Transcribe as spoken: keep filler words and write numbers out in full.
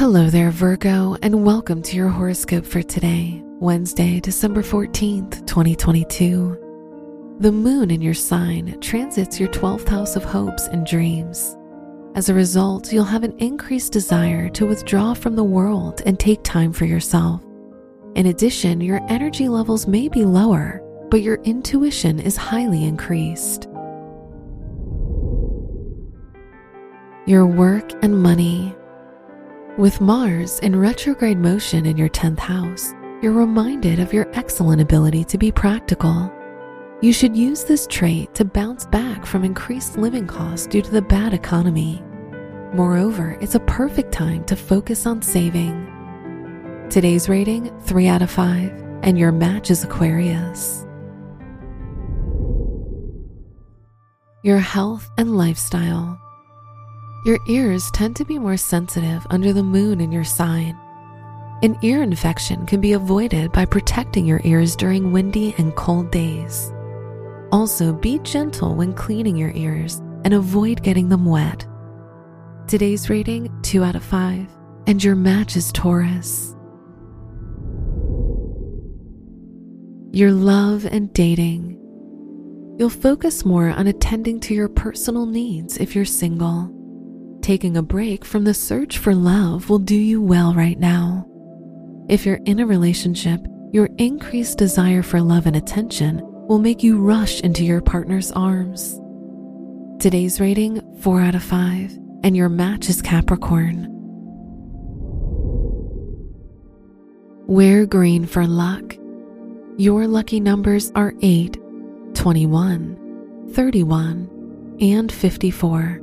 Hello there, Virgo, and welcome to your horoscope for today, Wednesday, December fourteenth, twenty twenty-two. The moon in your sign transits your twelfth house of hopes and dreams. As a result, you'll have an increased desire to withdraw from the world and take time for yourself. In addition, your energy levels may be lower, but your intuition is highly increased. Your work and money. With Mars in retrograde motion in your tenth house, you're reminded of your excellent ability to be practical. You should use this trait to bounce back from increased living costs due to the bad economy. Moreover, it's a perfect time to focus on saving. Today's rating, three out of five, and your match is Aquarius. Your health and lifestyle. Your ears tend to be more sensitive under the moon in your sign. An ear infection can be avoided by protecting your ears during windy and cold days. Also, be gentle when cleaning your ears and avoid getting them wet. Today's rating, two out of five, and your match is Taurus. Your love and dating. You'll focus more on attending to your personal needs if you're single. Taking a break from the search for love will do you well right now. If you're in a relationship, your increased desire for love and attention will make you rush into your partner's arms. Today's rating, four out of five, and your match is Capricorn. Wear green for luck. Your lucky numbers are eight, twenty-one, thirty-one, and fifty-four.